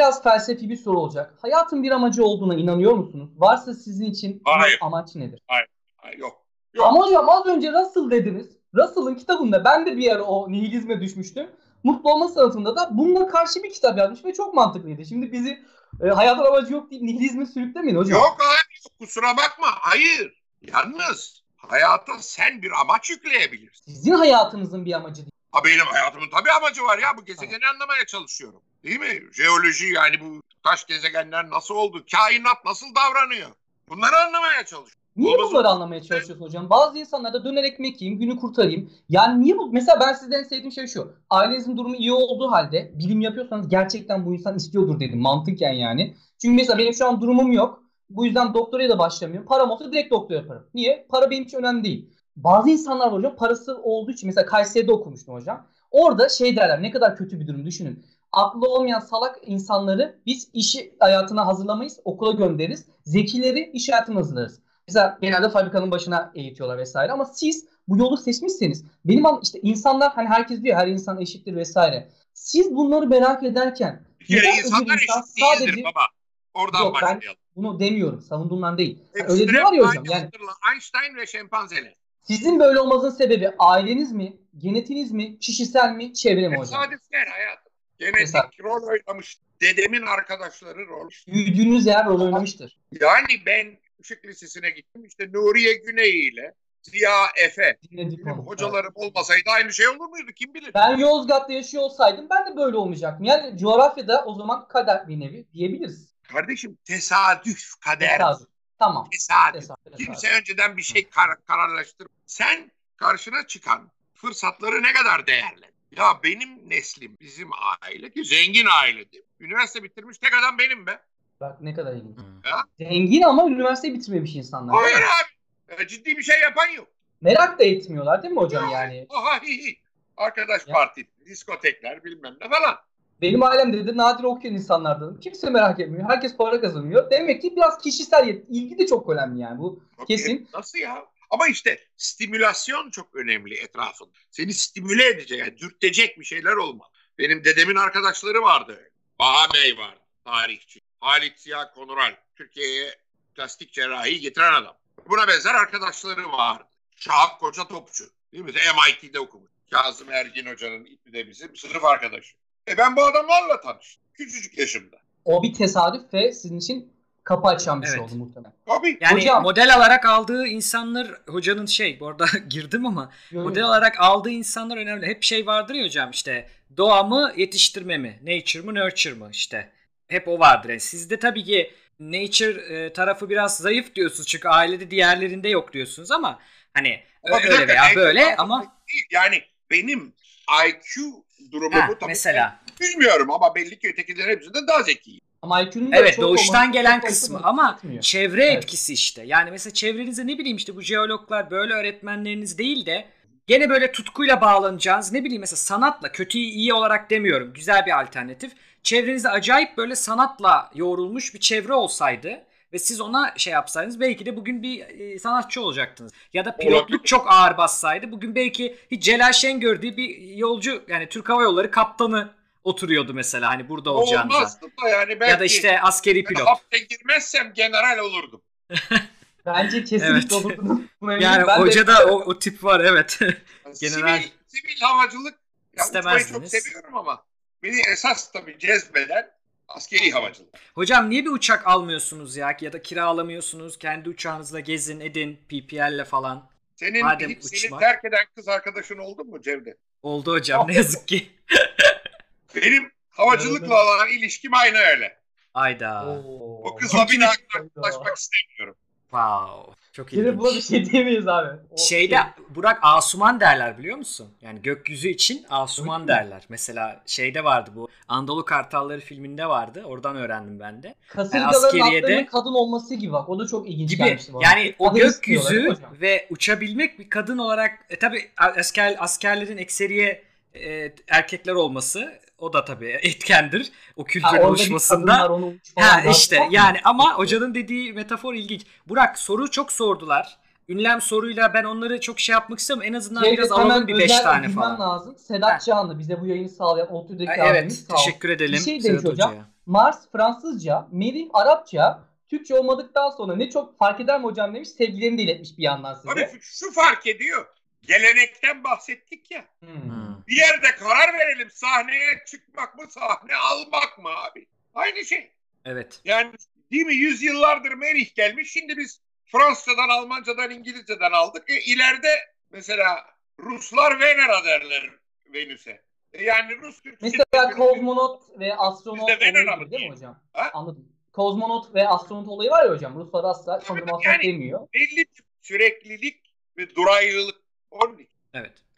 biraz felsefi bir soru olacak. Hayatın bir amacı olduğuna inanıyor musunuz? Varsa sizin için amaç nedir? Hayır, yok. Ama hocam az önce Russell dediniz. Russell'ın kitabında ben de bir ara o nihilizme düşmüştüm. Mutlu olma sanatında da bununla karşı bir kitap yazmış ve çok mantıklıydı. Şimdi bizi hayatın amacı yok deyip nihilizme sürüklemeyin hocam. Yok hayır, kusura bakma. Hayır. Yalnız hayata sen bir amaç yükleyebilirsin. Sizin hayatınızın bir amacı değil. Ha, benim hayatımın tabii amacı var ya. Bu gezegeni anlamaya çalışıyorum. Değil mi? Jeoloji, yani bu taş gezegenler nasıl oldu? Kainat nasıl davranıyor? Bunları anlamaya çalışıyorum. Niye bunları anlamaya çalışıyorsun hocam? Bazı insanlar da döner ekmek yiyeyim, günü kurtarayım. Yani niye bu? Mesela ben sizden sevdiğim şey şu. Ailenizin durumu iyi olduğu halde bilim yapıyorsanız gerçekten bu insan istiyordur dedim mantıken yani. Çünkü mesela benim şu an durumum yok. Bu yüzden doktoraya da başlamıyorum. Param olsa direkt doktor yaparım. Niye? Para benim için önemli değil. Bazı insanlar var hocam, parası olduğu için. Mesela Kayseri'de okumuştum hocam. Orada şey derler, ne kadar kötü bir durum düşünün. Aklı olmayan salak insanları biz işi hayatına hazırlamayız, okula göndeririz. Zekileri iş hayatına hazırlarız. Mesela genelde fabrikanın başına eğitiyorlar vesaire, ama siz bu yolu seçmişseniz, benim işte insanlar, hani herkes diyor her insan eşittir vesaire. Siz bunları merak ederken insanlar eşit değildir baba. Oradan yok, başlayalım. Ben bunu demiyorum, savunduğumdan değil. Yani öyle diyorlar ya hocam. Yani, Einstein ve şempanzeler. Sizin böyle olmanızın sebebi aileniz mi, genetiniz mi, kişisel mi, çevre mi hocam? Tesadüfler hayatım. Genetik rol oynamıştır. Dedemin arkadaşları rol oynamıştır. Büyüdüğünüz yer rol oynamıştır. Yani ben Işık Lisesi'ne gittim. İşte Nuriye Güney ile Ziya Efe. Hocalarım olmasaydı aynı şey olur muydu? Kim bilir? Ben Yozgat'ta yaşıyor olsaydım ben de böyle olmayacaktım. Yani coğrafyada o zaman kader bir nevi diyebiliriz. Kardeşim tesadüf kader. Tesadüf. Tamam. Tesadüf. Kimse önceden bir şey kararlaştırmıyor. Sen karşına çıkan fırsatları ne kadar değerli? Ya benim neslim, bizim aile ki zengin ailedir. Üniversite bitirmiş tek adam benim be. Bak ne kadar ilginç. Zengin ama üniversite bitirmemiş insanlar. Hayır abi. Ciddi bir şey yapan yok. Merak da etmiyorlar değil mi hocam yani? Oha, arkadaş ya. Parti, diskotekler bilmem ne falan. Benim ailem dedi nadir okuyan insanlardan. Kimse merak etmiyor. Herkes para kazanıyor. Demek ki biraz kişisel ilgi de çok önemli yani bu. Yok, kesin. Nasıl ya? Ama işte stimülasyon çok önemli etrafında. Seni stimüle edecek, yani dürtecek bir şeyler olmalı. Benim dedemin arkadaşları vardı. Bahar Bey vardı, tarihçi. Halit Ziya Konural, Türkiye'ye plastik cerrahi getiren adam. Buna benzer arkadaşları vardı. Çağat Koca Topçu, değil mi? MIT'de okumuş. Kazım Ergin Hoca'nın de bizim sınıf arkadaşı. Ben bu adamlarla tanıştım. Küçücük yaşımda. O bir tesadüf ve sizin için kapı açan bir şey oldu muhtemelen. Tabii. Yani hocam, model olarak aldığı insanlar, hocanın bu arada girdim ama model olarak aldığı insanlar önemli. Hep vardır ya hocam, işte doğa mı yetiştirme mi? Nature mı nurture mı işte. Hep o vardır. Yani sizde tabii ki nature tarafı biraz zayıf diyorsunuz. Çünkü ailede diğerlerinde yok diyorsunuz ama hani öyle veya böyle ama. Yani benim IQ durumu bu tabii. Mesela. Bilmiyorum ama belli ki ötekilerin hepsinden daha zekiyim. Ama IQ'nun çok doğuştan gelen kısmı ama çevre etkisi işte. Yani mesela çevrenize ne bileyim işte bu jeologlar böyle öğretmenleriniz değil de gene böyle tutkuyla bağlanacağınız, ne bileyim mesela sanatla, kötüyü iyi olarak demiyorum, güzel bir alternatif. Çevrenizde acayip böyle sanatla yoğrulmuş bir çevre olsaydı ve siz ona yapsaydınız belki de bugün bir sanatçı olacaktınız. Ya da pilotluk çok ağır bassaydı bugün belki hiç Celal Şengör diye bir yolcu, yani Türk Hava Yolları kaptanı oturuyordu mesela, hani burada olacağınıza. Olmazdı da yani belki. Ya da işte askeri pilot. Hapse girmezsem general olurdum. Bence kesinlikle olurdunuz. Yani hoca da o tip var general. Sivil havacılık. Uçmayı çok seviyorum ama. Beni esas tabii cezbeden askeri havacılık. Hocam niye bir uçak almıyorsunuz ya da kiralamıyorsunuz? Kendi uçağınızla gezin edin, PPL'le falan. Senin terk eden kız arkadaşın oldu mu Cevdet? Oldu hocam ne yazık ki. Benim havacılıkla olan ilişkim aynı öyle. Ayda. O kızla bir daha karşılaşmak istemiyorum. Wow. Çok ilginç. Buna bir şey diyemeyiz abi. Burak Asuman derler biliyor musun? Yani gökyüzü için Asuman derler. Mesela vardı bu Anadolu Kartalları filminde vardı. Oradan öğrendim ben de. Kasırgaların atlarının kadın olması gibi bak. O da çok ilginç gelmişti bana. Yani o gökyüzü ve uçabilmek bir kadın olarak tabii askerlerin ekseriye erkekler olması o da tabii etkendir o kültürün oluşmasında. Ama hocanın dediği metafor ilginç. Burak soru çok sordular. ünlem soruyla ben onları çok şey yapmak istiyorum. En azından biraz alalım bir 5 tane falan. Lazım. Sedat Canlı bize bu yayını sağlayan OTTÜ'deki abimiz. Evet, teşekkür edelim. Bir şey demiş hocam. Mars Fransızca, Merih Arapça, Türkçe olmadıktan sonra ne çok fark eder mi hocam demiş. Sevgilerini de iletmiş bir yandan size. Abi şu fark ediyor. Gelenekten bahsettik ya. Hmm. Bir yerde karar verelim. Sahneye çıkmak mı, sahne almak mı abi? Aynı şey. Evet. Yani değil mi? Yüzyıllardır Merih gelmiş. Şimdi biz Fransızcadan, Almancadan, İngilizceden aldık. İleride mesela Ruslar Venera derler Venüs'e. Yani Rus Türkçe. Mesela kozmonot ve astronot olayı değil mi hocam? Ha? Anladım. Kozmonot ve astronot olayı var ya hocam. Ruslar asla sanırım astronot demiyor. Belli bir süreklilik ve duraylılık. Evet.